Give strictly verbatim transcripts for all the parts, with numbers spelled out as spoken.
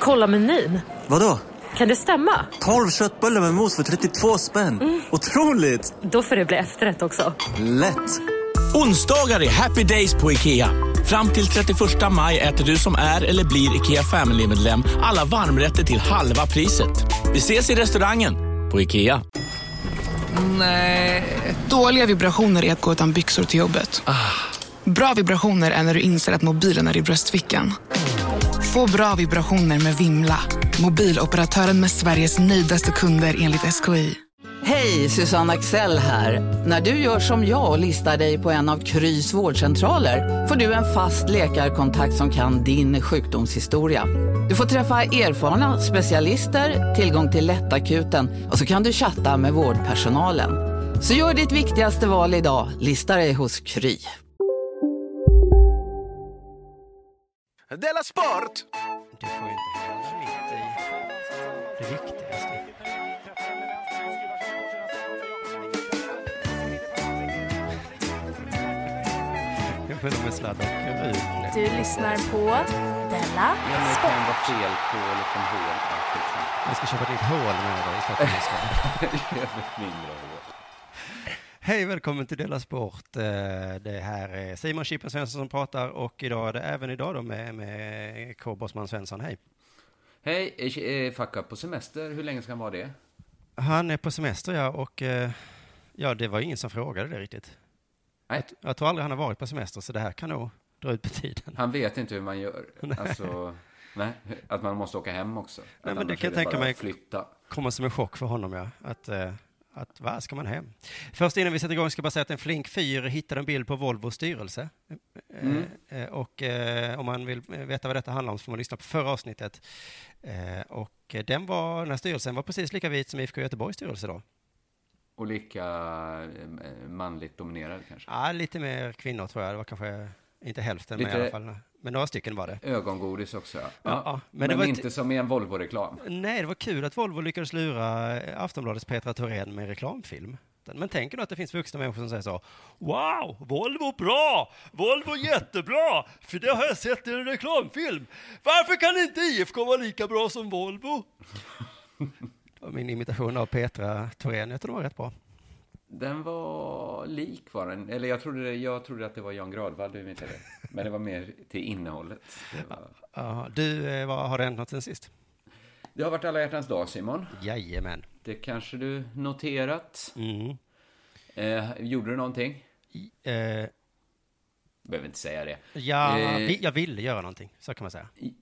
Kolla menyn. Vadå? Kan det stämma? tolv köttbullar med mos för trettiotvå spänn. Mm. Otroligt! Då får det bli efterrätt också. Lätt! Onsdagar är happy days på IKEA. Fram till trettioförsta maj äter du som är eller blir IKEA Family-medlem alla varmrätter till halva priset. Vi ses i restaurangen på IKEA. Nej. Dåliga vibrationer är att gå utan byxor till jobbet. Bra vibrationer är när du inser att mobilen är i bröstfickan. Få bra vibrationer med Vimla. Mobiloperatören med Sveriges nöjdaste kunder enligt S K I. Hej, Susanne Axel här. När du gör som jag och listar dig på en av Krys vårdcentraler får du en fast läkarkontakt som kan din sjukdomshistoria. Du får träffa erfarna specialister, tillgång till lättakuten och så kan du chatta med vårdpersonalen. Så gör ditt viktigaste val idag, listar dig hos Kry. DELLA SPORT! Du får inte heller mitt i det viktigaste. Jag får inte sladda och ut. Du lyssnar på DELLA SPORT. Jag har fel på liksom hål. Jag ska köpa ditt hål med dig istället för att jag ska. Jag fick mindre hål. Hej, välkommen till DELLA SPORT. Det här är Simon Chippen Svensson som pratar och idag, det är även idag då med, med K. Borsman Svensson. Hej. Hej, Facka på semester. Hur länge ska han vara det? Han är på semester, ja. Och ja, det var ingen som frågade det riktigt. Nej. Jag, jag tror aldrig han har varit på semester, så det här kan nog dra ut på tiden. Han vet inte hur man gör. Nej. Alltså, nej, att man måste åka hem också. Nej, men det kan jag tänka mig flytta. Kommer som en chock för honom, ja. Att... att vad ska man hem? Först innan vi sätter igång ska jag bara säga att en flink fyr hittade en bild på Volvos styrelse. Mm. Eh, och eh, om man vill veta vad detta handlar om så får man lyssna på förra avsnittet. Eh, och den, var, den här styrelsen var precis lika vit som I F K Göteborgs styrelse då. Och lika eh, manligt dominerad kanske? Ja, ah, lite mer kvinnor tror jag. Det var kanske inte hälften lite... men i alla fall. Men några stycken var det. Ögongodis också. Ja. Ja, ja. Men, men det var inte ett... som i en Volvo-reklam. Nej, det var kul att Volvo lyckades lura Aftonbladets Petra Thorén med en reklamfilm. Men tänker du att det finns vuxna människor som säger så: wow, Volvo bra! Volvo jättebra! För det har jag sett i en reklamfilm. Varför kan inte I F K vara lika bra som Volvo? Min imitation av Petra Thorén, jag tror det var rätt bra. Den var lik var den. Eller jag trodde, det, jag trodde att det var Jan Gradvall, du vet det. Men det var mer till innehållet. Var... Aha, du, vad har det hänt något sen sist? Det har varit alla hjärtans dag, Simon. Jajamän. Det kanske du noterat. Mm. Eh, gjorde du någonting? I, eh... Jag behöver inte säga det. Ja, eh... jag ville göra någonting, så kan man säga. I...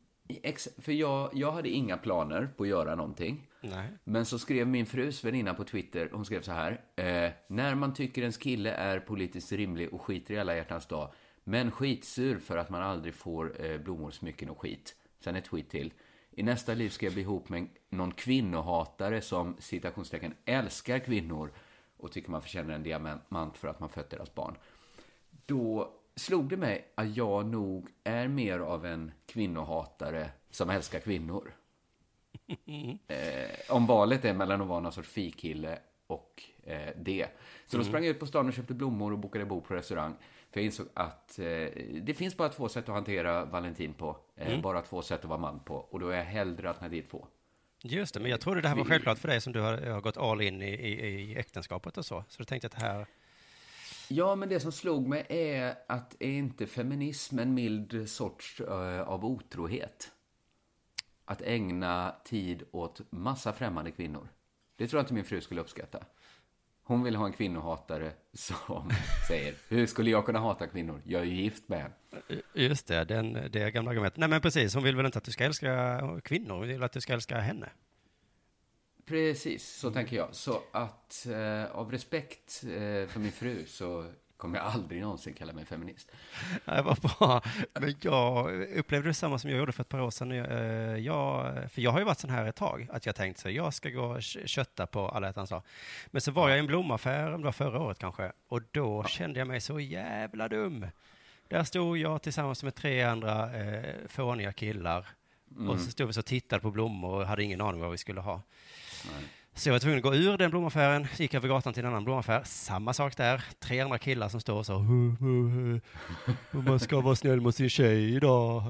För jag, jag hade inga planer på att göra någonting. Nej. Men så skrev min frus väninna på Twitter. Hon skrev så här: eh, när man tycker ens kille är politiskt rimlig och skiter i alla hjärtans dag, men skitsur för att man aldrig får eh, blommor, smycken och skit. Sen ett tweet till: i nästa liv ska jag bli ihop med någon kvinnohatare som citationstecken älskar kvinnor och tycker man förtjänar en diamant för att man fött deras barn. Då slog det mig att jag nog är mer av en kvinnohatare som älskar kvinnor. eh, om valet är mellan att vara någon sorts fikille och eh, det. Så mm. då sprang jag ut på stan och köpte blommor och bokade bord på restaurang. För jag insåg att eh, det finns bara två sätt att hantera Valentin på. Eh, mm. Bara två sätt att vara man på. Och då är jag hellre alternativ två. Just det, men jag trodde det här var självklart för dig som du har, har gått all in i, i, i äktenskapet och så. Så du tänkte att det här... Ja, men det som slog mig är att är inte feminism en mild sorts uh, av otrohet? Att ägna tid åt massa främmande kvinnor. Det tror jag inte min fru skulle uppskatta. Hon vill ha en kvinnohatare som säger: hur skulle jag kunna hata kvinnor? Jag är ju gift med henne. Just det, den, det gamla argumentet. Nej, men precis. Hon vill väl inte att du ska älska kvinnor. Hon vill att du ska älska henne. Precis, så tänker jag. Så att eh, av respekt eh, för min fru så kommer jag aldrig någonsin kalla mig feminist. Nej, vad bra. Men jag upplevde det samma som jag gjorde för ett par år sedan. Eh, jag, för jag har ju varit sån här ett tag. Att jag tänkte så, jag ska gå och kötta på alla ett anslag. Men så var jag i en blomaffär, om det var förra året kanske. Och då ja. kände jag mig så jävla dum. Där stod jag tillsammans med tre andra eh, fåniga killar. Mm. Och så stod vi så och tittade på blommor och hade ingen aning vad vi skulle ha. Nej. Så jag var tvungen att gå ur den blomaffären, gick över gatan till en annan blomaffär. Samma sak där, tre andra killar som står och så: hu, hu, hu. Man ska vara snäll mot sin tjej idag.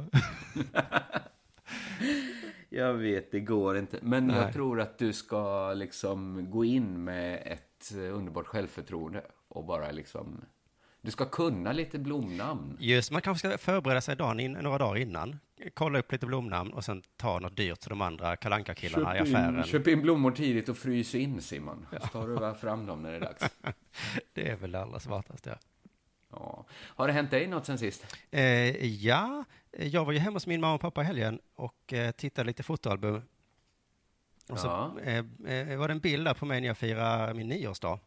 Jag vet, det går inte. Men Nej. Jag tror att du ska liksom gå in med ett underbart självförtroende och bara liksom... Du ska kunna lite blomnamn. Just, man kanske ska förbereda sig dagen in, några dagar innan. Kolla upp lite blomnamn och sen ta något dyrt så de andra Kalle Anka-killarna i affären. Köp in blommor tidigt och frys in, Simon. Ja. Så tar du väl fram dem när det är dags. Det är väl det allra svartaste, ja. Ja. Har det hänt dig något sen sist? Eh, ja, jag var ju hemma hos min mamma och pappa i helgen och eh, tittade lite fotoalbum. Och ja. så eh, var det en bild där på mig när jag firade min nioårsdag.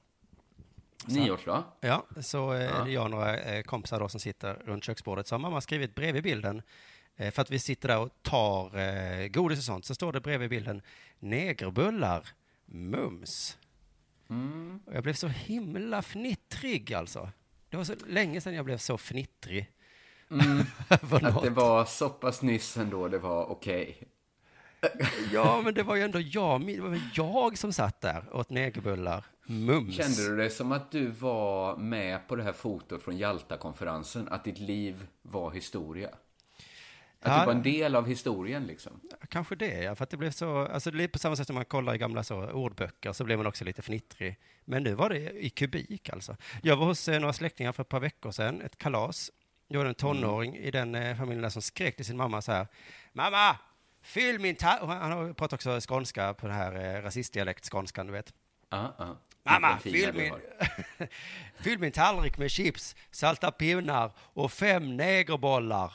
Nioårsdag? Ja, så eh, ja. jag och några eh, kompisar då som sitter runt köksbordet. Så har mamma skrivit bredvid bilden, eh, för att vi sitter där och tar eh, godis och sånt. Så står det bredvid bilden, negerbullar, mums. Mm. Och jag blev så himla fnittrig alltså. Det var så länge sedan jag blev så fnittrig. Mm. Att det var så pass nyss ändå, det var okej. Okay. Ja, men det var ju ändå jag, det var jag som satt där och åt negerbullar. Mums. Kände du det som att du var med på det här fotot från Jalta-konferensen? Att ditt liv var historia? Att ja, du var en del av historien liksom? Kanske det, ja. För att det blev så... Alltså det är på samma sätt som man kollar i gamla så, ordböcker, så blev man också lite fnittrig. Men nu var det i kubik alltså. Jag var hos eh, några släktingar för ett par veckor sedan. Ett kalas. Jag var en tonåring mm. i den eh, familjen som skrek till sin mamma så här. Mamma! Fyll min tallrik! Han har pratat också skånska på den här eh, rasistdialekt-skånskan, du vet. Ja, ja. Mamma, fyll min, fyll min tallrik med chips, salta pinnar och fem negerbollar.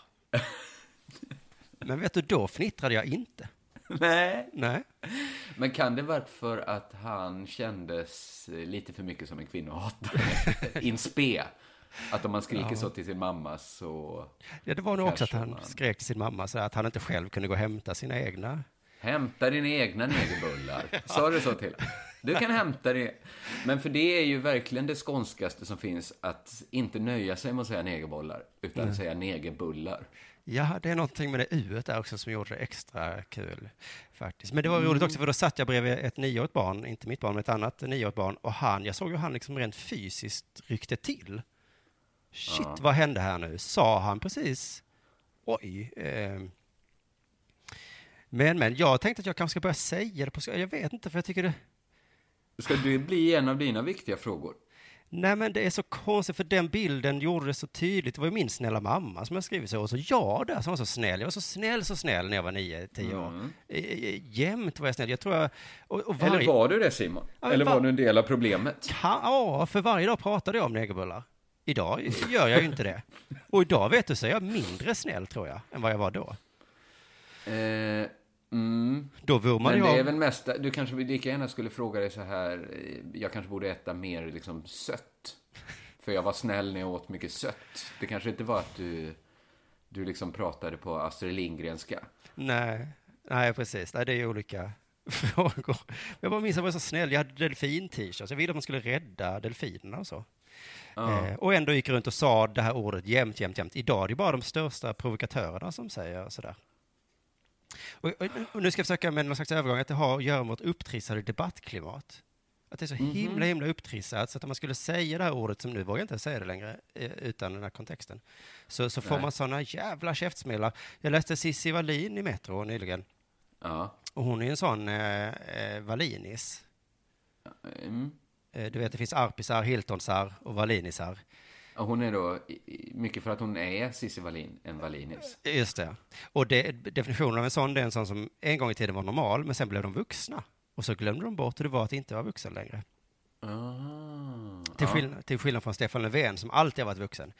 Men vet du, då fnittrade jag inte. Nej. Nej. Men kan det vara för att han kändes lite för mycket som en kvinnohatare? In spe. Att om man skriker ja. så till sin mamma så... Ja, det var nog också att han man... skrek till sin mamma så att han inte själv kunde gå och hämta sina egna. Hämta dina egna negerbullar. Ja. Sa du så till? Du kan hämta det. Men för det är ju verkligen det skånskaste som finns, att inte nöja sig med att säga negerbollar utan mm. att säga negerbullar. Ja, det är någonting med det uet där också som gjorde det extra kul faktiskt. Men det var mm. roligt också, för då satt jag bredvid ett nioårigt barn, inte mitt barn men ett annat nioårigt barn, och han, jag såg ju han liksom rent fysiskt ryckte till. Shit, ja. Vad hände här nu? Sa han precis? Oj, eh... Men, men jag tänkte att jag kanske ska börja säga det på skolan. Jag vet inte, för jag tycker det... Ska du bli en av dina viktiga frågor? Nej, men det är så konstigt, för den bilden gjorde det så tydligt. Det var ju min snälla mamma som jag skrivit så. Och så jag där som var så snäll. Jag var så snäll, så snäll när jag var nio, tio år. Mm. Jämt var jag snäll. Jag tror jag, och, och var... Eller var du det, Simon? Ja, Eller var... var du en del av problemet? Ja, för varje dag pratade jag om negerbullar. Idag gör jag ju inte det. Och idag, vet du, så är jag mindre snäll, tror jag, än vad jag var då. Eh... Mm. Då men det är väl mest, du kanske lika gärna skulle fråga dig så här, jag kanske borde äta mer liksom sött, för jag var snäll när jag åt mycket sött. Det kanske inte var att du du liksom pratade på Astrid Lindgrenska. Nej, nej precis, nej, det är ju olika frågor. Jag bara minns att jag var så snäll, jag hade delfin-t-shirt, jag ville att man skulle rädda delfinerna och så. Uh. Eh, och ändå gick runt och sa det här ordet jämt, jämt, jämt. Idag är det bara de största provokatörerna som säger sådär. Och, och, och nu ska jag försöka med någon slags övergång att det har att göra med vårt upptrissade debattklimat. Att det är så mm-hmm. himla, himla upptrissat, så att om man skulle säga det här ordet som nu, vågar jag inte säga det längre eh, utan den här kontexten. Så, så får man sådana jävla käftsmällar. Jag läste Cissi Wallin i Metro nyligen. Ja. Och hon är en sån eh, Wallinis. Mm. Eh, du vet, det finns arpisar, hiltonsar och wallinisar. Hon är då, mycket för att hon är Cissi Wallin, en wallinis. Just det. Och det, definitionen av en sån, det är en sån som en gång i tiden var normal, men sen blev de vuxna. Och så glömde de bort hur det var att inte vara vuxen längre. Ah, till, skill- ah. till skillnad från Stefan Löfven, som alltid har varit vuxen.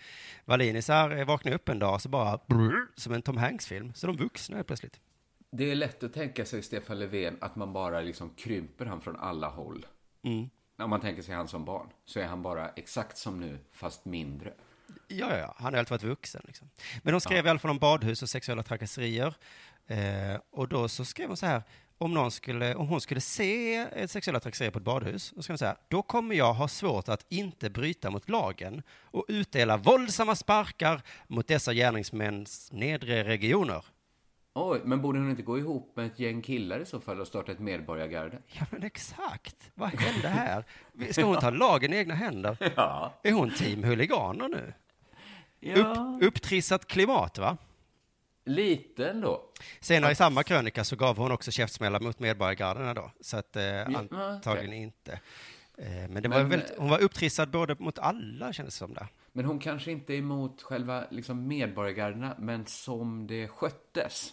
Wallinisar vaknade upp en dag så bara, brr, som en Tom Hanks-film. Så de vuxna är plötsligt. Det är lätt att tänka sig Stefan Löfven, att man bara liksom krymper han från alla håll. Mm. När man tänker sig han som barn, så är han bara exakt som nu, fast mindre. Ja, ja, han har alltid varit vuxen. Liksom. Men de skrev ja. i alla fall om badhus och sexuella trakasserier. Eh, och då så skrev hon så här, om, någon skulle, om hon skulle se ett sexuella trakasserier på ett badhus, då skrev hon så här, då kommer jag ha svårt att inte bryta mot lagen och utdela våldsamma sparkar mot dessa gärningsmäns nedre regioner. Oj, men borde hon inte gå ihop med ett gäng killar i så fall och starta ett medborgargarde? Ja, men exakt. Vad hände här? Ska hon ta lagen i egna händer? Ja. Är hon team huliganer nu? Ja. Upp, upptrissat klimat, va? liten då. Senare i samma krönika så gav hon också käftsmällar mot medborgargarderna då. Så att, eh, ja, antagligen okay. inte. Eh, men det men, var väldigt, hon var upptrissad både mot alla, kändes det som det. Men hon kanske inte emot själva liksom medborgargarderna, men som det sköttes.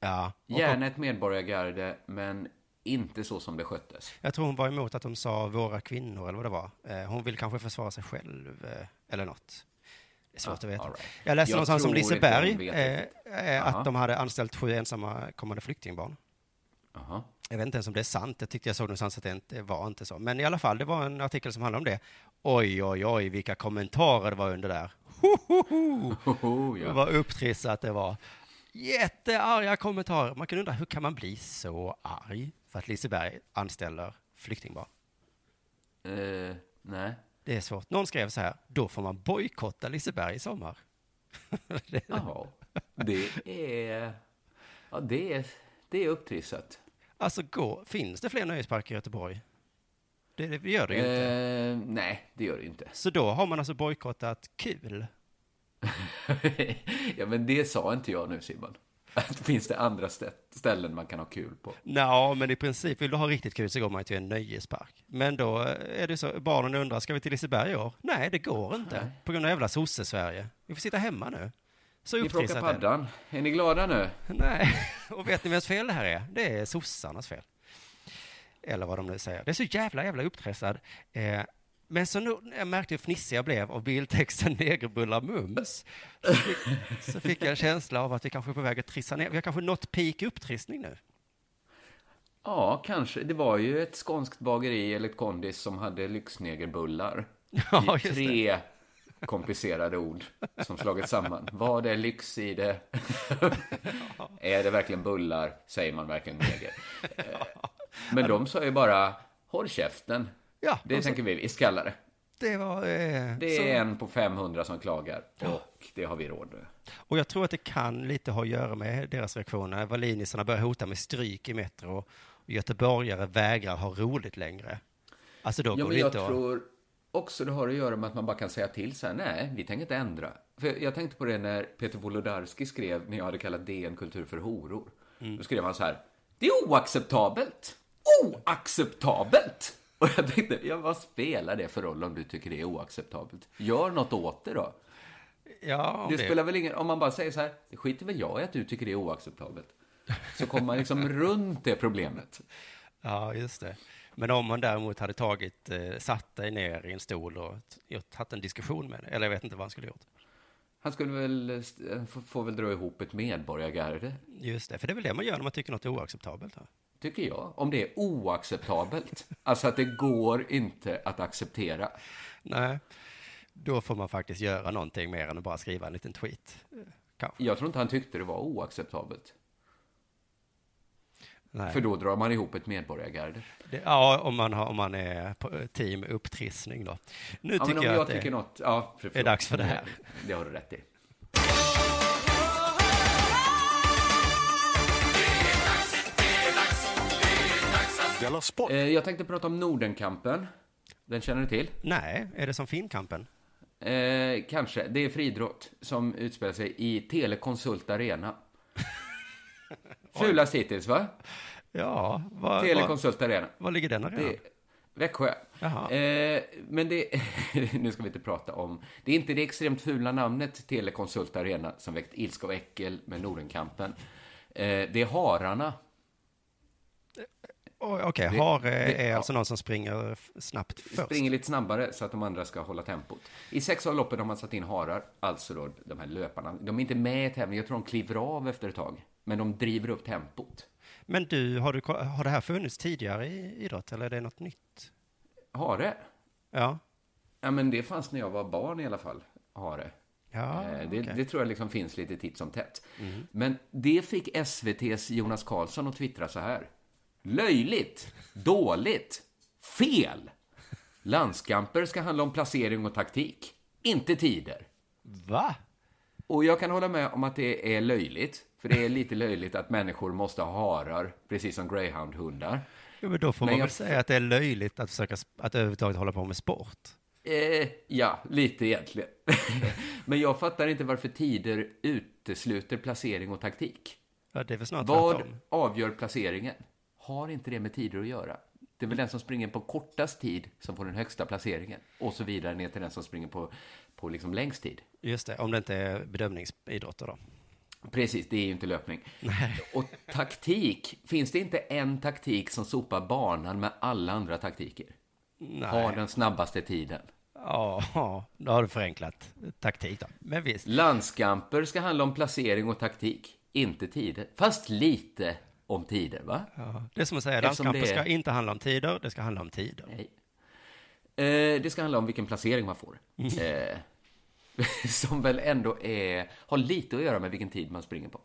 Ja. Gärna ett medborgargarde, men inte så som det sköttes. Jag tror hon var emot att de sa våra kvinnor eller vad det var. Eh, hon vill kanske försvara sig själv eh, eller något. Det är svårt ah, att veta. Right. Jag läste jag någonstans om Liseberg eh, eh, att de hade anställt sju ensamma kommande flyktingbarn. Aha. Jag vet inte ens om det är sant. Jag tyckte jag såg någonstans att det inte var inte så. Men i alla fall, det var en artikel som handlade om det. Oj, oj, oj, vilka kommentarer det var under där. Ho, ho, ho. Ho, ho, ja. Det var upptrissat det var. Jättearga kommentarer. Man kan undra, hur kan man bli så arg för att Liseberg anställer flyktingbarn? Uh, nej. Det är svårt. Någon skrev så här, då får man bojkotta Liseberg i sommar. det... Ja, det är... Ja, det är, det är upptrissat. Alltså, gå. Finns det fler nöjesparker i Göteborg? Det, det gör det ju uh, inte. Nej, det gör det inte. Så då har man alltså bojkottat kul. Ja, men det sa inte jag nu, Simon. Finns det andra stä- ställen man kan ha kul på? Ja, men i princip vill du ha riktigt kul så går man till en nöjespark. Men då är det så, barnen undrar, ska vi till Liseberg i år? Nej, det går inte. Nej. På grund av jävla sosse-Sverige. Vi får sitta hemma nu. Så vi plockar paddan. Är ni glada nu? Nej, och vet ni vems fel det här är? Det är sossarnas fel. Eller vad de nu säger. Det är så jävla, jävla upptressad. Eh, Men så nu, jag märkte hur fnissig jag blev av bildtexten negerbullar mums. Så fick, så fick jag en känsla av att vi kanske är på väg att trissa ner. Vi har kanske nått peak upptrissning nu. Ja, kanske. Det var ju ett skånskt bageri eller ett kondis som hade lyxnegerbullar. Ja, just tre det. Komplicerade ord som slagit samman. Vad är lyx i det? Ja. Är det verkligen bullar? Säger man verkligen neger? Men de sa ju bara, håll käften. Ja, det alltså, tänker vi, vi skallar det. Det, var, eh, det är så... en på femhundra som klagar och ja. Det har vi råd med. Och jag tror att det kan lite ha att göra med deras reaktioner. Wallinisarna börjar hota med stryk i metro och göteborgare vägrar ha roligt längre. Alltså då ja, går det inte jag att... tror också det har att göra med att man bara kan säga till så här, nej, vi tänker inte ändra. För jag tänkte på det när Peter Wolodarski skrev, när jag hade kallat D N kultur för horor. Mm. Då skrev han så här, det är oacceptabelt! Oacceptabelt! Och jag tänkte, ja, vad spelar det för roll om du tycker det är oacceptabelt? Gör något åt det då. Ja, det, det spelar väl ingen... Om man bara säger så här, det skiter väl jag i att du tycker det är oacceptabelt. Så kommer man liksom runt det problemet. Ja, just det. Men om man däremot hade tagit, eh, satt dig ner i en stol och haft en diskussion med dig, eller jag vet inte vad han skulle gjort. Han skulle väl få väl dra ihop ett medborgargarde. Just det, för det är väl det man gör när man tycker något är oacceptabelt här. Tycker jag, om det är oacceptabelt. Alltså att det går inte att acceptera. Nej, då får man faktiskt göra någonting mer än att bara skriva en liten tweet. Kanske. Jag tror inte han tyckte det var oacceptabelt. Nej. För då drar man ihop ett medborgargarde. Det, ja, om man, har, om man är på team upptrissning då. Nu ja, tycker om jag, jag att tycker det något, ja, för, för, är dags för det här. Det har du rätt i. Jag tänkte prata om Nordenkampen. Den känner du till? Nej, är det som Finnkampen? Eh, kanske, det är friidrott som utspelar sig i Telekonsultarena. Fulast hittills, va? Ja. Var, Telekonsultarena. Var, var ligger den arenan? Det är Växjö. Eh, men det, nu ska vi inte prata om... Det är inte det extremt fula namnet Telekonsultarena som väckt ilska och äckel med Nordenkampen. Eh, det är hararna. Okej, okay, hare är det, alltså ja. Någon som springer snabbt först. Springer lite snabbare så att de andra ska hålla tempot. I sex av loppen har man satt in harar, alltså då de här löparna. De är inte med i tävlingen, jag tror de kliver av efter ett tag. Men de driver upp tempot. Men du, har, du, har det här funnits tidigare i idrott eller är det något nytt? Hare? Ja. Ja, men det fanns när jag var barn i alla fall, hare. Ja, eh, det, okay. det tror jag liksom finns lite titt som tätt. Mm. Men det fick S V T:s Jonas Karlsson att twittra så här. Löjligt, dåligt, fel. Landskamper ska handla om placering och taktik, inte tider. Va? Och jag kan hålla med om att det är löjligt. För det är lite löjligt att människor måste ha harar, precis som greyhound-hundar. Ja, men då får men man jag... väl säga att det är löjligt att försöka att överhuvudtaget hålla på med sport. Eh, ja, lite egentligen. Men jag fattar inte varför tider utesluter placering och taktik. Ja, det är väl snart Vad tvärtom. Avgör placeringen? Har inte det med tider att göra? Det är väl den som springer på kortast tid som får den högsta placeringen. Och så vidare ner till den som springer på, på liksom längst tid. Just det, om det inte är bedömningsidrotter då. Precis, det är ju inte löpning. Nej. Och taktik, finns det inte en taktik som sopar banan med alla andra taktiker? Nej. Har den snabbaste tiden. Ja, då har du förenklat taktik då. Men visst. Landskamper ska handla om placering och taktik, inte tider. Fast lite om tider, va? Ja, det är som att säga, landskamper det... ska inte handla om tider, det ska handla om tider. Nej. Eh, det ska handla om vilken placering man får. Mm. Eh, som väl ändå är, har lite att göra med vilken tid man springer på.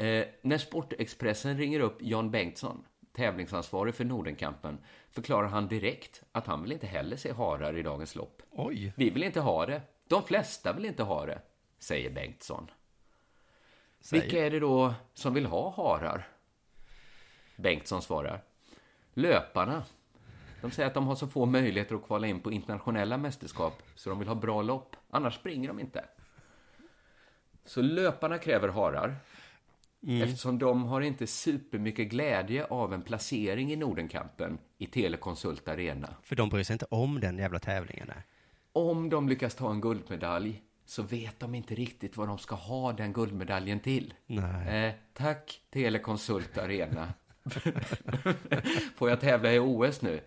Eh, när Sportexpressen ringer upp Jan Bengtsson, tävlingsansvarig för Nordenkampen, förklarar han direkt att han vill inte heller se harar i dagens lopp. Oj. Vi vill inte ha det. De flesta vill inte ha det, säger Bengtsson. Säg. Vilka är det då som vill ha harar? Bengtsson svarar. Löparna. De säger att de har så få möjligheter att kvala in på internationella mästerskap så de vill ha bra lopp. Annars springer de inte. Så löparna kräver harar. Mm. Eftersom de har inte supermycket glädje av en placering i Nordenkampen i Telekonsultarena. För de bryr sig inte om den jävla tävlingen. Nej. Om de lyckas ta en guldmedalj så vet de inte riktigt vad de ska ha den guldmedaljen till. Nej. Eh, tack Telekonsultarena. Får jag tävla i O S nu?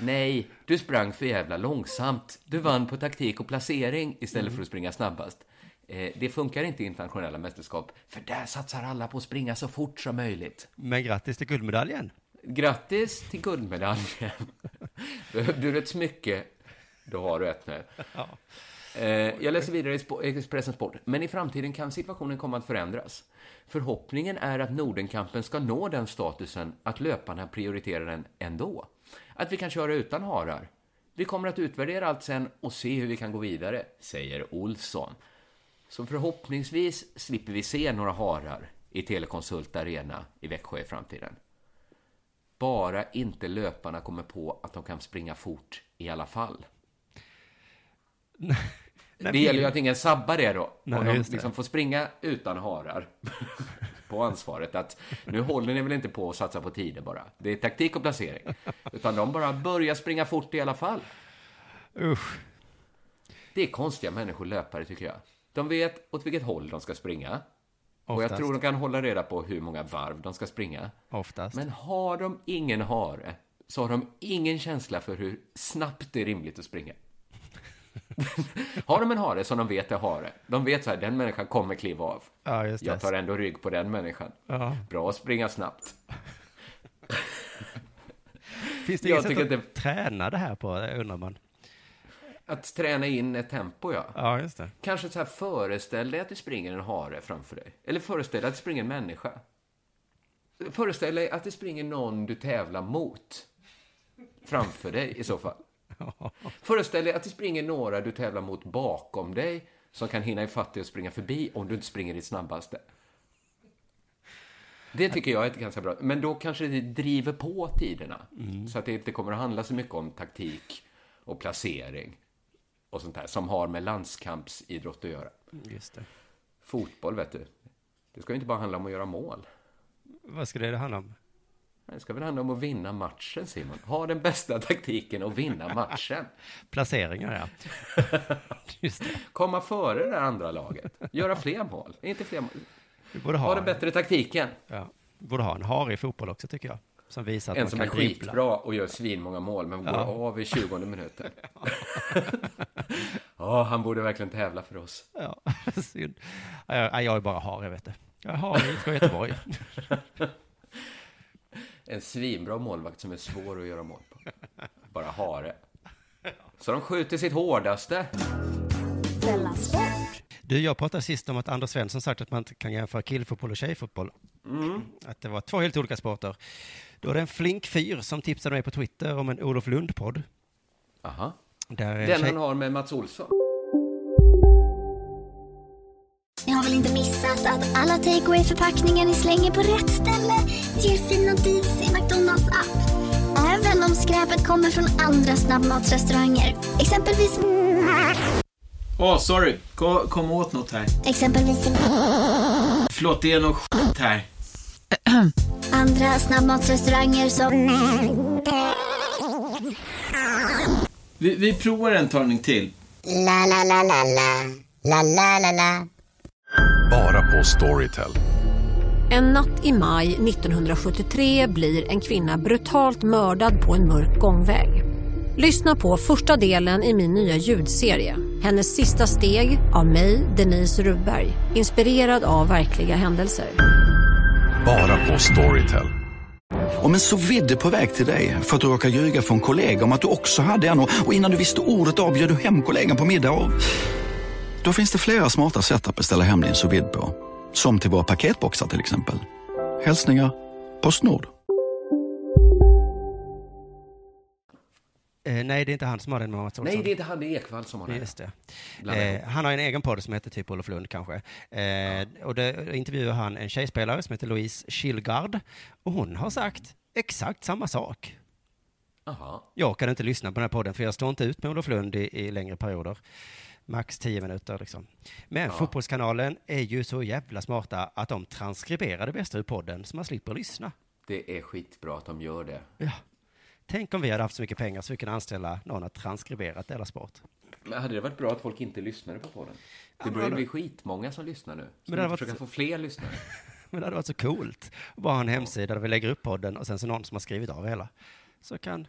Nej, du sprang för jävla långsamt. Du vann på taktik och placering istället mm. för att springa snabbast. Det funkar inte i internationella mästerskap, för där satsar alla på att springa så fort som möjligt. Men grattis till guldmedaljen. Grattis till guldmedaljen. Behöver du ett smycke, då har du ett nu. Ja. Jag läser vidare i Expressen Sport. Men i framtiden kan situationen komma att förändras. Förhoppningen är att Nordenkampen ska nå den statusen att löparna prioriterar den ändå. Att vi kan köra utan harar. Vi kommer att utvärdera allt sen och se hur vi kan gå vidare, säger Olsson. Så förhoppningsvis slipper vi se några harar i Telekonsultarena i Växjö i framtiden. Bara inte löparna kommer på att de kan springa fort i alla fall. Nej, det men... gäller ju att ingen sabbar det då. Nej, och de liksom får springa utan harar på ansvaret. Att nu håller ni väl inte på att satsa på tider bara. Det är taktik och placering. Utan de bara börjar springa fort i alla fall. Usch. Det är konstiga människor, löpare, tycker jag. De vet åt vilket håll de ska springa. Oftast. Och jag tror de kan hålla reda på hur många varv de ska springa. Oftast. Men har de ingen hare så har de ingen känsla för hur snabbt det är rimligt att springa. Har de en hare som de vet är hare. De vet så här, den människan kommer kliva av. Ja, just det. Jag tar ändå rygg på den människan. Ja. Bra att springa snabbt. Finns det inget sätt att det... träna det här på, undrar man? Att träna in ett tempo, ja. Ja, just det. Kanske så här, föreställ dig att du springer en hare framför dig. Eller föreställ dig att du springer en människa. Föreställ dig att du springer någon du tävlar mot framför dig i så fall. Ja. Föreställ dig att du springer några du tävlar mot bakom dig som kan hinna ifatt dig och springa förbi om du inte springer ditt snabbaste. Det tycker jag är ganska bra. Men då kanske det driver på tiderna. Mm. Så att det inte kommer att handla så mycket om taktik och placering och sånt här som har med landskampsidrott att göra. Just det. Fotboll, vet du. Det ska ju inte bara handla om att göra mål. Vad ska det handla om? Det ska väl handla om att vinna matchen, Simon. Ha den bästa taktiken och vinna matchen. Placeringar, ja. Just det. Komma före det andra laget. Göra fler mål. Inte fler mål. Du borde ha, ha den bättre taktiken. Ja. Du borde ha en har i fotboll också, tycker jag. Som visar att en man som kan är skitbra dribbla. Och gör svinmånga mål men går ja. av i tjugonde minuten. Ja, han borde verkligen tävla för oss. Ja, synd. Jag, jag är bara hare, vet du. Jag har i I F K Göteborg. En svinbra målvakt som är svår att göra mål på. Bara hare. Så de skjuter sitt hårdaste. Du, jag pratade sist om att Anders Svensson sagt att man kan jämföra killfotboll och tjejfotboll. Mm. Att det var två helt olika sporter. Då är det en flink fyr som tipsade mig på Twitter om en Olof Lundh-podd. Aha. Där den tjej... han har med Mats Olsson. Ni har väl inte missat att alla takeaway-förpackningar ni slänger på rätt ställe ger fina deals i McDonalds app. Även om skräpet kommer från andra snabbmatsrestauranger. Exempelvis... Åh, oh, sorry. Kom, kom åt något här. Exempelvis... Förlåt, det är något skit här. Andra snabbmatsrestauranger som... Vi, vi provar en talning till. La la la la la. La la la la. Bara på Storytel. En natt i maj nittonhundrasjuttiotre blir en kvinna brutalt mördad på en mörk gångväg. Lyssna på första delen i min nya ljudserie. Hennes sista steg av mig, Denise Rubberg. Inspirerad av verkliga händelser. Bara på Storytel. Om en sous-vide på väg till dig för att du råkar ljuga från kollega om att du också hade en och innan du visste ordet avgör du hem kollegan på middag och... Då finns det flera smarta sätt att beställa hem din sous-vide på. Som till våra paketboxar till exempel. Hälsningar Postnord. Eh, nej, det är inte han som har den. Mats nej, det är inte han, det är Ekvall som har den. Just det. Eh, han har en egen podd som heter typ Olof Lundh kanske. Eh, ja. Och då intervjuar han en tjejspelare som heter Louise Schilgard. Och hon har sagt exakt samma sak. Aha. Jag kan inte lyssna på den här podden för jag står inte ut med Olof Lundh i, i längre perioder. Max tio minuter liksom. Men ja. Fotbollskanalen är ju så jävla smarta att de transkriberar det bästa ur podden så man slipper lyssna. Det är skitbra att de gör det. Ja. Tänk om vi hade haft så mycket pengar så vi kunde anställa någon att transkribera DELLA SPORT. Men hade det varit bra att folk inte lyssnade på podden? Det börjar bli skitmånga som lyssnar nu. Så vi försöker så... få fler lyssnare. Men det hade varit så coolt. Bara ha en hemsida där vi lägger upp podden och sen så någon som har skrivit av hela. Så kan...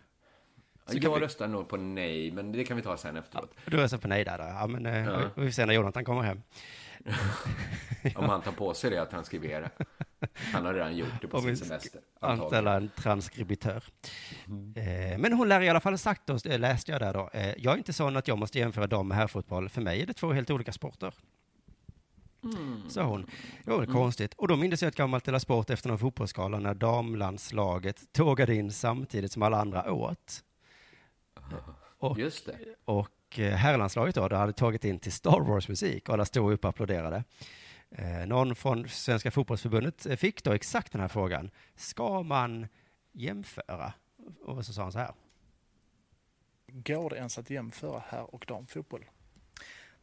Så jag vi... röstar nog på nej, men det kan vi ta sen efteråt. Ja, du röstar på nej där då. Ja, men ja. Vi får se när Jonathan kommer hem. Om han tar på sig det att transkribera. Han har redan gjort det på Om sin semester. Anställa en transkribitör. Mm. Eh, men hon lär i alla fall sagt, och läste jag där då. Eh, jag är inte sån att jag måste jämföra dem med herrfotboll. För mig är det två helt olika sporter. Mm. Så hon. Det var väl konstigt. Mm. Och då mindes jag ett gammalt DELLA SPORT efter någon fotbollsskala när damlandslaget tågade in samtidigt som alla andra åt. Och, Just det. och herrlandslaget då, då hade tagit in till Star Wars-musik och alla stod upp och applåderade. Eh, någon från Svenska fotbollsförbundet fick då exakt den här frågan. Ska man jämföra? Och så sa han så här. Går det ens att jämföra här och damfotboll?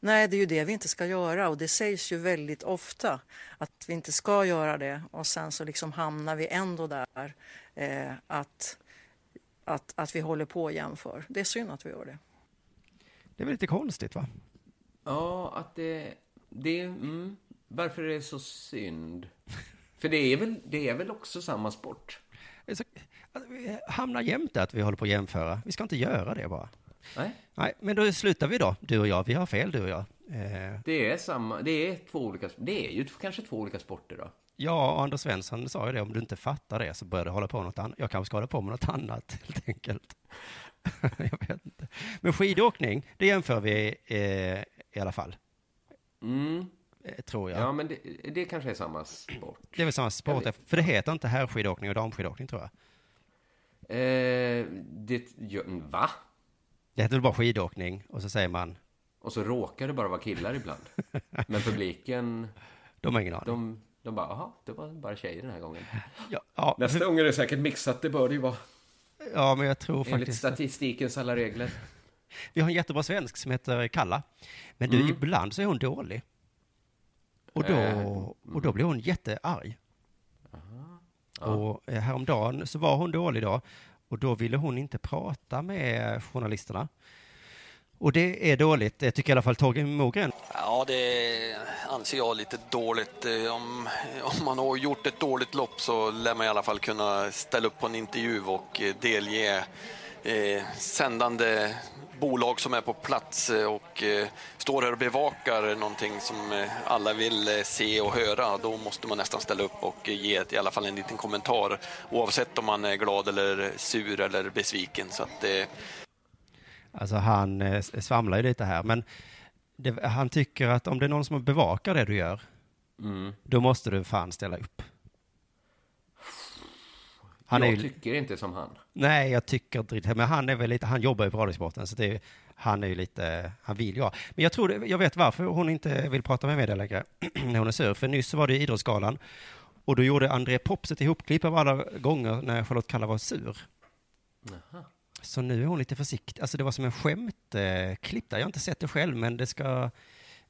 Nej, det är ju det vi inte ska göra och det sägs ju väldigt ofta att vi inte ska göra det och sen så liksom hamnar vi ändå där eh, att... Att, att vi håller på och jämför. Det är synd att vi gör det. Det är väl lite konstigt va? Ja, att det... det mm, varför är det så synd? För det är väl, det är väl också samma sport? Så, alltså, vi hamnar jämt där att vi håller på att jämföra. Vi ska inte göra det bara. Nej. Nej, men då slutar vi då, du och jag. Vi har fel, du och jag. Eh. Det är samma... Det är, två olika, det är ju kanske två olika sporter då. Ja, och Anders Svensson sa ju det, om du inte fattar det så börjar du hålla på med något annat. Jag kanske ska hålla på med något annat, helt enkelt. Jag vet inte. Men skidåkning, det jämför vi eh, i alla fall. Mm. Eh, tror jag. Ja, men det, det kanske är samma sport. Det är väl samma sport, för det heter inte herrskidåkning och damskidåkning, tror jag. Eh, det, ja, va? Det heter väl bara skidåkning, och så säger man... Och så råkar det bara vara killar ibland. Men publiken... De har ingen aning. De... De bara, aha, det var bara tjejer den här gången. Ja, ja. Nästa gång är det säkert mixat, det bör det ju vara. Ja, men jag tror enligt faktiskt... Enligt statistikens alla regler. Vi har en jättebra svensk som heter Kalla. Men du, mm. ibland så är hon dålig. Och då, äh, och då blir hon jättearg. Aha. Ja. Och häromdagen så var hon dålig då. Och då ville hon inte prata med journalisterna. Och det är dåligt, det tycker jag i alla fall Torge Mågren. Ja, det anser jag lite dåligt. Om, om man har gjort ett dåligt lopp så lär man i alla fall kunna ställa upp på en intervju och delge eh, sändande bolag som är på plats och eh, står här och bevakar någonting som alla vill se och höra. Då måste man nästan ställa upp och ge ett, i alla fall en liten kommentar oavsett om man är glad eller sur eller besviken. Så att... Eh, Alltså han eh, svamlar ju lite här. Men det, han tycker att om det är någon som bevakar det du gör. Mm. Då måste du fan ställa upp. Han jag är ju, tycker inte som han. Nej, jag tycker inte. Men han är väl lite, han jobbar ju på radiosporten. Så det, han är ju lite, han vill ju ha. Men jag tror, det, jag vet varför hon inte vill prata med mig längre. När hon är sur. För nyss var det i Idrottsgalan. Och då gjorde André Popset ihopklipp av alla gånger när Charlotte Kalla var sur. Jaha. Så nu är hon lite försiktig. Alltså det var som en skämtklipp där. Jag har inte sett det själv, men det ska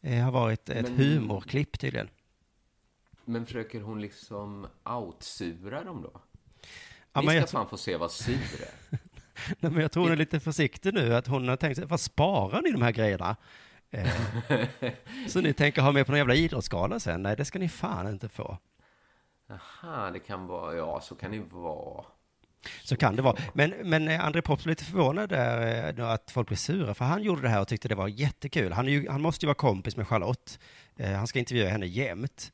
eh, ha varit ett men, humorklipp tydligen. Men försöker hon liksom outsura dem då? Ja, vi ska jag... fan få se vad sur är. Nej, men jag tror hon är lite försiktig nu. Att hon har tänkt sig, vad sparar ni de här grejerna? Eh, så ni tänker ha med på någon jävla idrottsgala sen? Nej, det ska ni fan inte få. Aha, det kan vara, ja så kan det vara. Så kan det vara. Men, men André Popset blev lite förvånad där att folk blev sura, för han gjorde det här och tyckte det var jättekul. Han, är ju, han måste ju vara kompis med Charlotte. Eh, han ska intervjua henne jämt.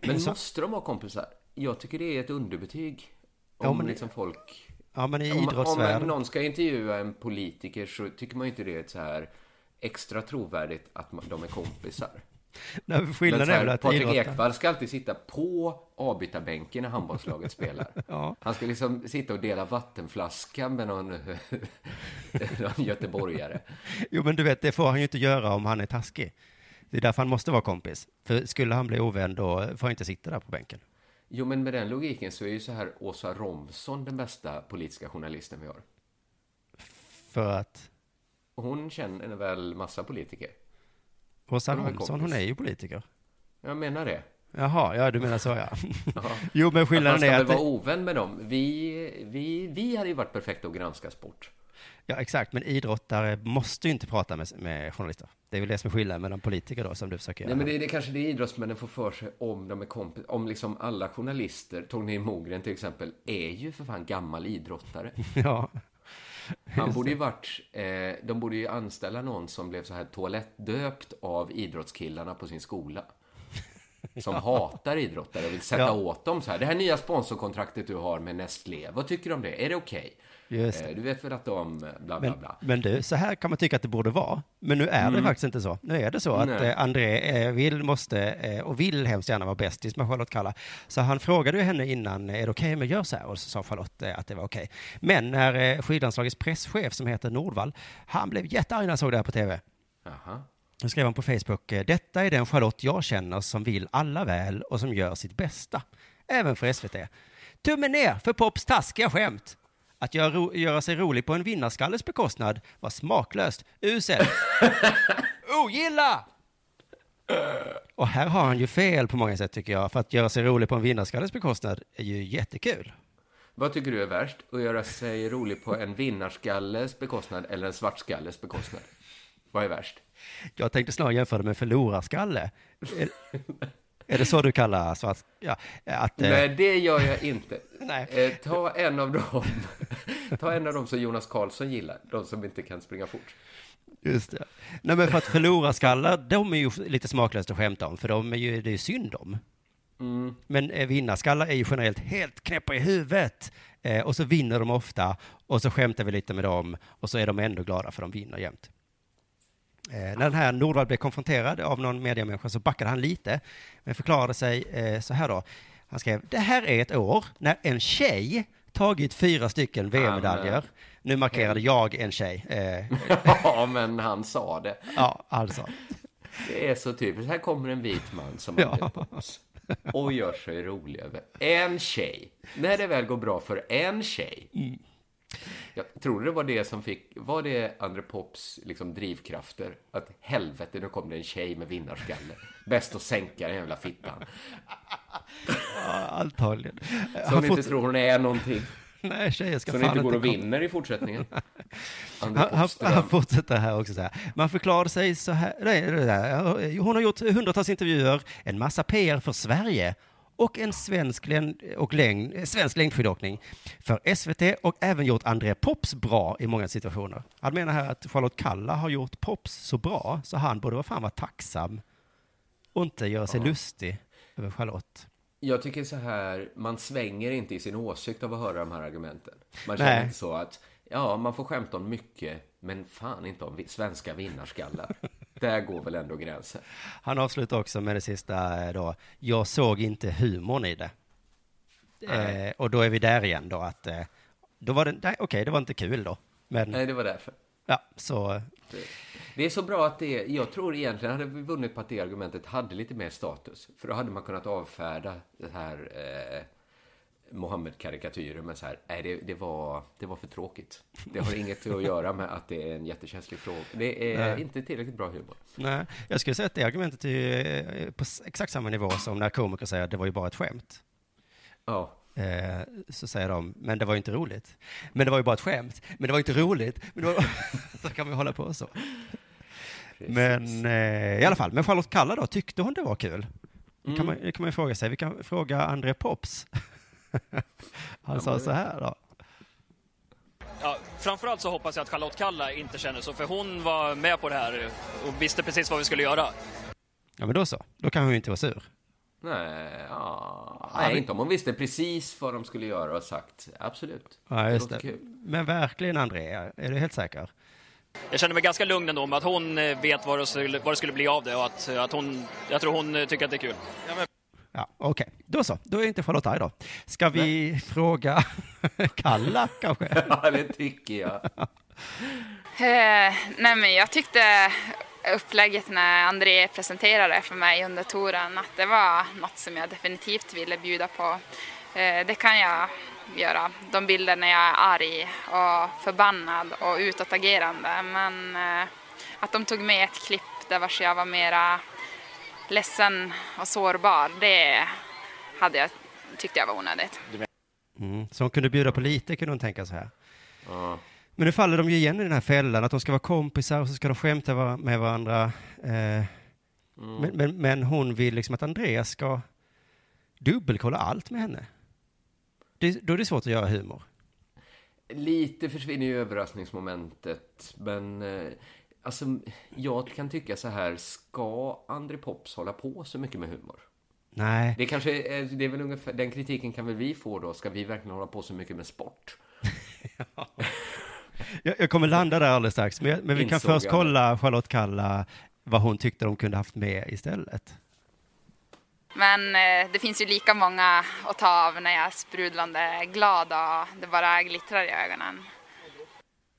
Men så, måste de ha kompisar? Jag tycker det är ett underbetyg om ja, men, liksom folk... Ja, men i om, om någon ska intervjua en politiker så tycker man ju inte det är så här extra trovärdigt att man, de är kompisar. Nej, skillnaden är att Patrik Ekvall ska alltid sitta på avbytarbänken när handbollslaget spelar. Ja. Han ska liksom sitta och dela vattenflaskan med någon, någon göteborgare. Jo, men du vet, det får han ju inte göra om han är taskig. Det är därför han måste vara kompis. För skulle han bli ovän då får han inte sitta där på bänken. Jo, men med den logiken så är ju så här Åsa Romson den bästa politiska journalisten vi har. För att? Hon känner väl massa politiker. Åsa Romson, hon är ju politiker. Jag menar det. Jaha, ja, du menar så, ja. Jo, men skillnaden att är att... Man ska väl vara ovän med dem. Vi, vi, vi hade ju varit perfekta att granska sport. Ja, exakt. Men idrottare måste ju inte prata med, med journalister. Det är väl det som är skillnaden mellan politiker då, som du försöker göra. Nej, men det är det, kanske det idrottsmännen får för sig om de är kompis. Om liksom alla journalister, Torge Mågren till exempel, är ju för fan gammal idrottare. Ja. Han borde ju varit, eh, de borde ju anställa någon som blev så här toalettdöpt av idrottskillarna på sin skola. Som ja. hatar idrottare och vill sätta ja. åt dem så här. Det här nya sponsorkontraktet du har med Nestlé, vad tycker du om det? Är det okej? Okay? Eh, du vet väl att de bla bla men, bla. Men du, så här kan man tycka att det borde vara. Men nu är mm. det faktiskt inte så. Nu är det så att eh, André eh, vill, måste eh, och vill hemskt gärna vara bästis med Charlotte Kalla. Så han frågade ju henne innan, är det okej okay, men gör så här? Och så sa Charlotte eh, att det var okej. Okay. Men när eh, skidanslagets presschef som heter Nordvall, han blev jättearg när han såg det här på tv. Aha. Nu skrev han på Facebook, detta är den Charlotte jag känner som vill alla väl och som gör sitt bästa. Även för S V T. Tummen ner för Pops taskiga skämt. Att göra, ro- göra sig rolig på en vinnarskallets bekostnad var smaklöst, uselt. Ogilla! Och här har han ju fel på många sätt tycker jag. För att göra sig rolig på en vinnarskallets bekostnad är ju jättekul. Vad tycker du är värst? Att göra sig rolig på en vinnarskallets bekostnad eller en svartskallets bekostnad? Vad är värst? Jag tänkte snarare jämföra det med förlorarskalle. Är, är det så du kallar svart? Ja, att, nej, eh... det gör jag inte. Nej. Eh, ta en av dem. Ta en av dem som Jonas Karlsson gillar. De som inte kan springa fort. Just det. Nej, men för att förlorarskallar, de är ju lite smaklöst att skämta om. För de är ju, det är ju synd om. Mm. Men eh, vinnarskallar är ju generellt helt knäppa i huvudet. Eh, och så vinner de ofta. Och så skämtar vi lite med dem. Och så är de ändå glada för de vinner jämt. Eh, när den här Nordvall blev konfronterad av någon mediamänniska så backade han lite men förklarade sig eh, så här då. Han skrev, det här är ett år när en tjej tagit fyra stycken V M-medaljer. Nu markerade jag en tjej. Eh. Ja, men han sa det. Ja, alltså. Det är så typiskt. Här kommer en vit man som ja. och gör sig rolig över en tjej. När det väl går bra för en tjej. Mm. Jag tror det var det som fick, var det André Pops liksom drivkrafter att helvete nu kom det en tjej med vinnarskalle, bäst att sänka den jävla fittan. Ja, antagligen. Som inte fort... tror hon är någonting. Nej, tjejer ska så fan inte går inte och vinner kom... i fortsättningen. André han, han, han fortsätter här också så här. Man förklarar sig så här, nej, hon har gjort hundratals intervjuer, en massa P R för Sverige. Och en svensk, läng- och läng- svensk längdskidåkning för S V T och även gjort André Pops bra i många situationer. Han menar här att Charlotte Kalla har gjort Pops så bra så han borde vara fan vara tacksam och inte göra sig ja. lustig över Charlotte. Jag tycker så här, man svänger inte i sin åsikt av att höra de här argumenten. Man känner Nej. inte så att ja, man får skämta om mycket men fan inte om svenska vinnarskallar. Där går väl ändå gränsen. Han avslutar också med det sista då. Jag såg inte humorn i det. Eh, och då är vi där igen då. Att, eh, då var det, nej, okej, det var inte kul då. Men, nej, det var därför. Ja, så... Det, det är så bra att det är... Jag tror egentligen hade vi vunnit på att det argumentet hade lite mer status. För då hade man kunnat avfärda det här... Eh, Mohammed-karikatyrer, men så här, nej, det, det, var, det var för tråkigt. Det har inget att göra med att det är en jättekänslig fråga. Det är nej. inte tillräckligt bra humor. Nej, jag skulle säga att det argumentet är på exakt samma nivå som när komiker säger att det var ju bara ett skämt. Ja. Eh, så säger de, men det var ju inte roligt. Men det var ju bara ett skämt. Men det var ju inte roligt. Men det var... så kan vi hålla på så. Precis. Men eh, i alla fall, men Charlotte Kalla då, tyckte hon det var kul? Mm. Kan man, det kan man ju fråga sig. Vi kan fråga André Pops. Han sa så här då. Ja, framförallt så hoppas jag att Charlotte Kalla inte känner så, för hon var med på det här och visste precis vad vi skulle göra. Ja, men då så. Då kan hon ju inte vara sur. Nej, ja. Nej, inte om hon visste precis vad de skulle göra och sagt. Absolut. Ja, just det. Det. Men verkligen, André, är du helt säker? Jag känner mig ganska lugn ändå med att hon vet vad det skulle, vad det skulle bli av det, och att, att hon, jag tror hon tycker att det är kul. Ja, men... Ja, okej. Okay. Då så. Då är inte Charlotte här då. Ska vi Nej. fråga Kalla kanske? Ja, det tycker jag. uh, nej, men jag tyckte upplägget när André presenterade för mig under touren att det var något som jag definitivt ville bjuda på. Uh, det kan jag göra. De bilder när jag är arg och förbannad och utåtagerande. Men uh, att de tog med ett klipp där vars jag var mera... ledsen och sårbar, det hade jag, tyckte jag var onödigt. Mm. Så hon kunde bjuda på lite, kunde hon tänka så här. Uh. Men nu faller de ju igen i den här fällan, att de ska vara kompisar och så ska de skämta var- med varandra. Eh, mm. men, men, men hon vill liksom att Andreas ska dubbelkolla allt med henne. Det, då är det svårt att göra humor. Lite försvinner ju överraskningsmomentet, men... Eh... Alltså, jag kan tycka så här, ska André Pops hålla på så mycket med humor? Nej. Det kanske är, det är väl ungefär, den kritiken kan väl vi få då, ska vi verkligen hålla på så mycket med sport? Ja. jag, jag kommer landa där alldeles strax, men, men vi kan Insåg först jag. kolla Charlotte Kalla, vad hon tyckte de kunde haft med istället. Men eh, det finns ju lika många att ta av när jag är sprudlande glad och det bara glittrar i ögonen.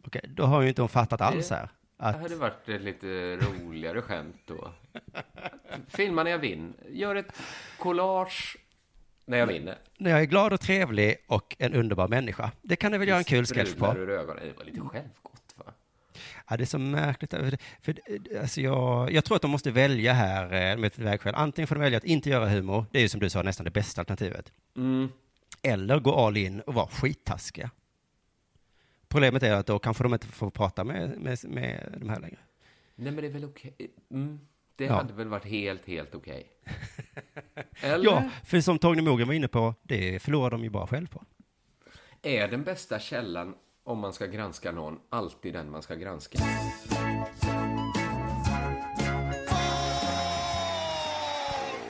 Okej, okay, då har ju inte hon fattat alls här. Att... Det hade varit ett lite roligare skämt då. Filma när jag vinner. Gör ett collage när jag vinner. När jag är glad och trevlig och en underbar människa. Det kan ni väl det göra en kul sketch på. Det var lite självgott, va? Ja, det är så märkligt. För, för, alltså jag, jag tror att de måste välja här med ett vägskäl. Antingen får de välja att inte göra humor. Det är ju som du sa nästan det bästa alternativet. Mm. Eller gå all in och vara skittaskiga. Problemet är att då kanske de inte får prata med, med, med de här längre. Nej, men det är väl okej. Okay. Mm. Det ja. hade väl varit helt, helt okej. Okay. Eller? Ja, för som Torge Mågren var inne på, det förlorar de ju bara själv på. Är den bästa källan, om man ska granska någon, alltid den man ska granska?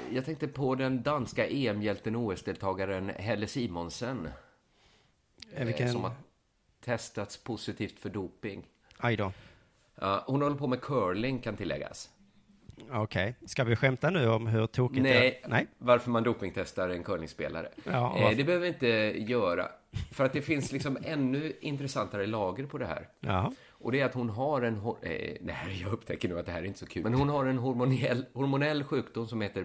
Jag tänkte på den danska E M-hjälten O S-deltagaren Helle Simonsen. Vilken... Som att testats positivt för doping. Aj då. Uh, hon håller på med curling, kan tilläggas. Okej, okay. Ska vi skämta nu om hur tokigt Nej. det är? Nej, varför man dopingtestar en curlingspelare. Ja, uh, det behöver vi inte göra. För att det finns liksom ännu intressantare lager på det här. Ja. Och det är att hon har en... Hor- eh, nej, jag upptäcker nu att det här är inte så kul. Men hon har en hormonell, hormonell sjukdom som heter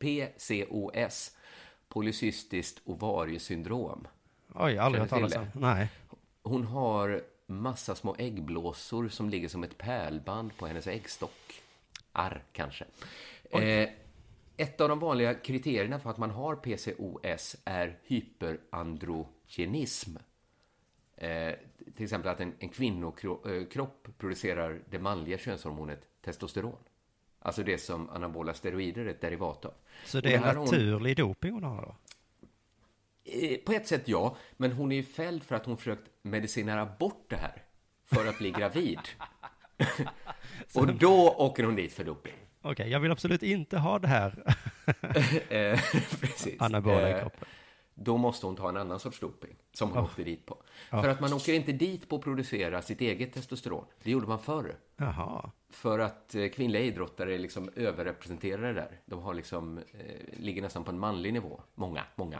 P C O S. Polycystiskt ovariesyndrom. Oj, aldrig hört talas om. Nej. Hon har massa små äggblåsor som ligger som ett pärlband på hennes äggstock. Arr, kanske. Eh, ett av de vanliga kriterierna för att man har P C O S är hyperandrogenism. Eh, till exempel att en, en kvinnokropp producerar det manliga könshormonet testosteron. Alltså det som anabola steroider är ett derivat av. Så det är naturlig hon... doping hon har då? På ett sätt ja, men hon är ju fälld för att hon försökt medicinera bort det här för att bli gravid. Och då åker hon dit för doping. Okej, okay, jag vill absolut inte ha det här. Precis. Anabola i kroppen. Då måste hon ta en annan sorts doping som hon oh. åkte dit på. Oh. För att man åker inte dit på att producera sitt eget testosteron. Det gjorde man förr. Jaha. För att kvinnliga idrottare är liksom överrepresenterade där. De har liksom, eh, ligger nästan på en manlig nivå. Många, många.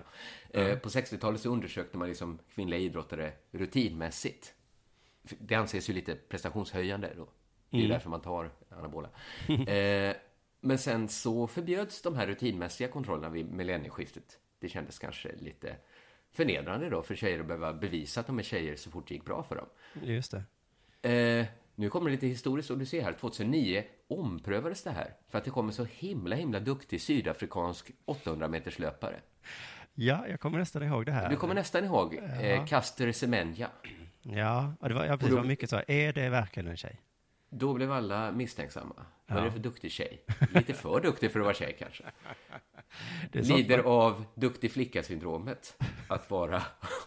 Mm. Eh, på sextiotalet så undersökte man liksom kvinnliga idrottare rutinmässigt. Det anses ju lite prestationshöjande då. Det är mm. därför man tar anabola. eh, men sen så förbjöds de här rutinmässiga kontrollerna vid millennieskiftet. Det kändes kanske lite förnedrande då för tjejer att behöva bevisa att de är tjejer så fort det gick bra för dem. Just det. Eh, nu kommer det lite historiskt, och du ser här, tjugohundranio omprövades det här för att det kommer så himla himla duktig sydafrikansk åttahundra meters löpare. Ja, jag kommer nästan ihåg det här. Du kommer nästan ihåg eh, ja. Caster Semenya. Ja, det var, jag precis, då, det var mycket så. Är det verkligen en tjej? Då blev alla misstänksamma. Ja. Vad är det för duktig tjej? Lite för duktig för att vara tjej kanske. Lider man... av duktig flicka-syndromet. Att vara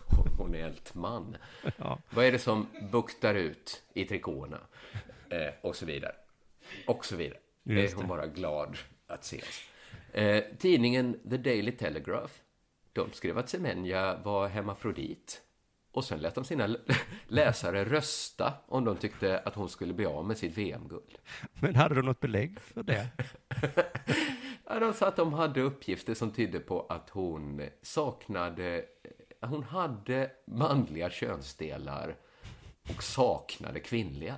hormonellt man. Ja. Vad är det som buktar ut i trikåerna? Eh, och så vidare. Och så vidare. Just det är hon bara glad att se oss. Eh, tidningen The Daily Telegraph, de skrev att Semenya var hemafrodit. Och sen lät de sina läsare rösta om de tyckte att hon skulle bli av med sitt V M-guld. Men hade de något belägg för det? Ja, de sa att de hade uppgifter som tydde på att hon saknade... Hon hade manliga könsdelar och saknade kvinnliga.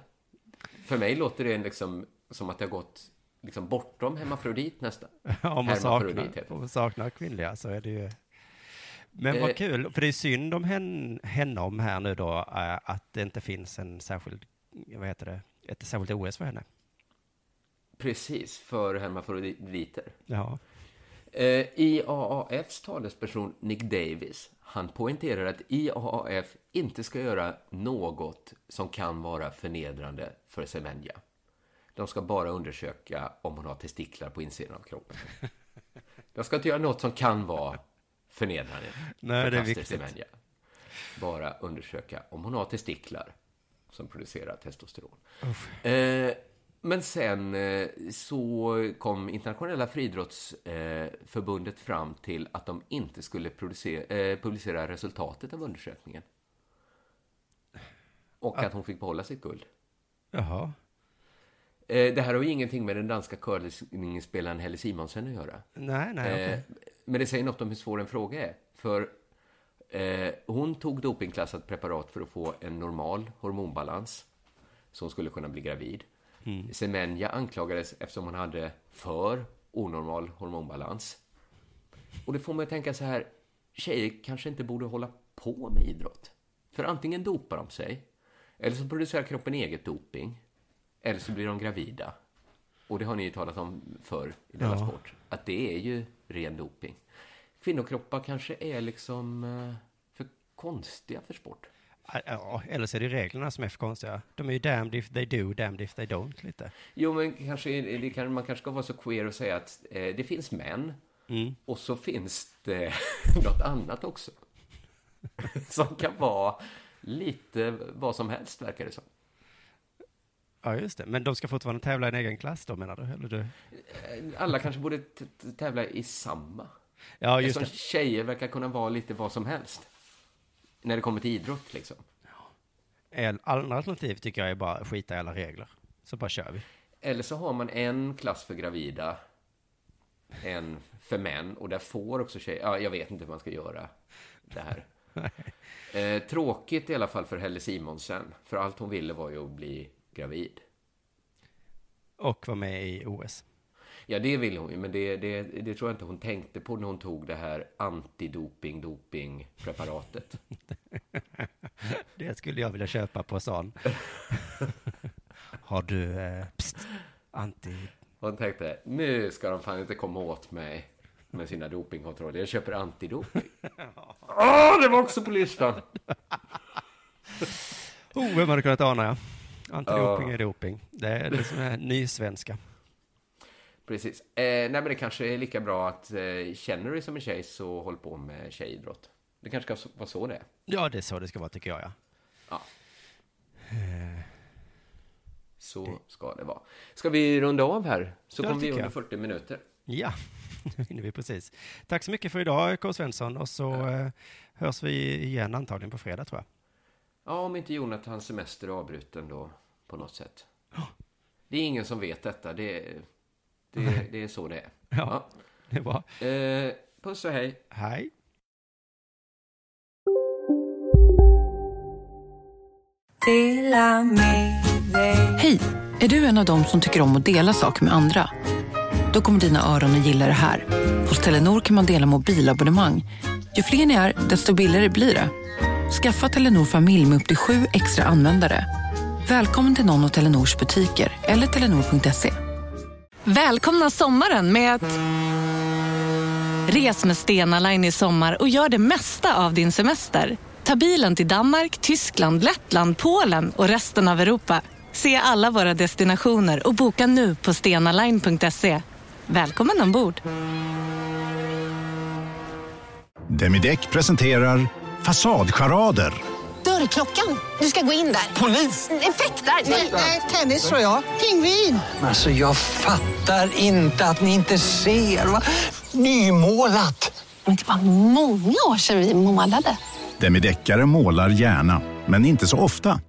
För mig låter det liksom som att det har gått liksom bortom hemmafrodit nästan. Ja, om man saknar, om man saknar kvinnliga så är det ju... Men vad kul, för det är synd om henne, henne om här nu då, att det inte finns en särskild, vad heter det, ett särskilt O S för henne. Precis, för hemmafroditer. Ja. I A A F:s talesperson Nick Davis, han poängterar att I A A F inte ska göra något som kan vara förnedrande för Semenya. De ska bara undersöka om hon har testiklar på insidan av kroppen. De ska inte göra något som kan vara förnedrande. Nej, det är viktigt. Semenya. Bara undersöka om hon har testiklar som producerar testosteron. Eh, men sen eh, så kom internationella friidrottsförbundet eh, fram till att de inte skulle producera, eh, publicera resultatet av undersökningen. Och ah. att hon fick behålla sitt guld. Jaha. Eh, det här har ju ingenting med den danska curlingspelaren Helle Simonsen att göra. Nej, nej, okej. Eh, Men det säger något om hur svår en fråga är. För eh, hon tog dopingklassat preparat för att få en normal hormonbalans. Så hon skulle kunna bli gravid. Mm. Semenya anklagades eftersom hon hade för onormal hormonbalans. Och det får man tänka så här. Tjejer kanske inte borde hålla på med idrott. För antingen dopar de sig. Eller så producerar kroppen eget doping. Eller så blir de gravida. Och det har ni ju talat om förr i Della ja. Sport. Att det är ju ren doping. Kvinnokroppar kanske är liksom för konstiga för sport. Ja, eller så är det reglerna som är för konstiga. De är ju damned if they do, damned if they don't lite. Jo, men kanske, det kan, man kanske ska vara så queer och säga att eh, det finns män mm. och så finns det något annat också. Som kan vara lite vad som helst, verkar det som. Ja, just det. Men de ska fortfarande tävla i en egen klass då, menar du? Eller du? Alla kanske borde t- tävla i samma. Ja, just det. Eftersom tjejer verkar kunna vara lite vad som helst. När det kommer till idrott, liksom. Ja. Andra alternativ tycker jag är bara skita i alla regler. Så bara kör vi. Eller så har man en klass för gravida, en för män. Och där får också tjejer... Ja, jag vet inte hur man ska göra det här. eh, tråkigt i alla fall för Helle Simonsen. För allt hon ville var ju att bli... gravid. Och var med i O S. Ja, det ville hon ju, men det, det, det tror jag inte hon tänkte på när hon tog det här antidoping-doping-preparatet. Det skulle jag vilja köpa på sån. Har du eh, pst, anti... Hon tänkte, nu ska de fan inte komma åt mig med sina dopingkontroller. Jag köper antidoping. Åh, oh, det var också på listan! Oh, vem hade kunnat ana, ja. Antidoping är doping. Det är det som är nysvenska. Precis. Eh, nej, men det kanske är lika bra att eh, känner du som en tjej så håll på med tjejidrott. Det kanske ska vara så det är. Ja, det är så det ska vara, tycker jag. Ja. ja. Eh, så det. ska det vara. Ska vi runda av här? Så ja, kommer vi under jag. fyrtio minuter. Ja, nu hinner vi precis. Tack så mycket för idag, K. Svensson. Och så ja. eh, hörs vi igen antagligen på fredag, tror jag. Ja, om inte Jonathans semester är avbruten då, på något sätt. Oh. Det är ingen som vet detta. Det, det, det är så det är. Ja, ja. Det var. Eh, puss och hej. Hej. Hej, är du en av dem som tycker om att dela saker med andra? Då kommer dina öron att gilla det här. Hos Telenor kan man dela mobilabonnemang. Ju fler ni är, desto billigare blir det. Skaffa Telenor familj med upp till sju extra användare. Välkommen till någon av Telenors butiker eller telenor punkt se. Välkomna sommaren med att... Res med Stena Line i sommar och gör det mesta av din semester. Ta bilen till Danmark, Tyskland, Lettland, Polen och resten av Europa. Se alla våra destinationer och boka nu på stena line punkt se. Välkommen ombord! Demideck presenterar Fasadcharader. Dörrklockan. Du ska gå in där. Polis. Effektar. Nej, nej, tennis tror jag. Pingvin. Alltså jag fattar inte att ni inte ser. Va? Nymålat. Men det var många år sedan vi målade. Demideckare målar gärna, men inte så ofta.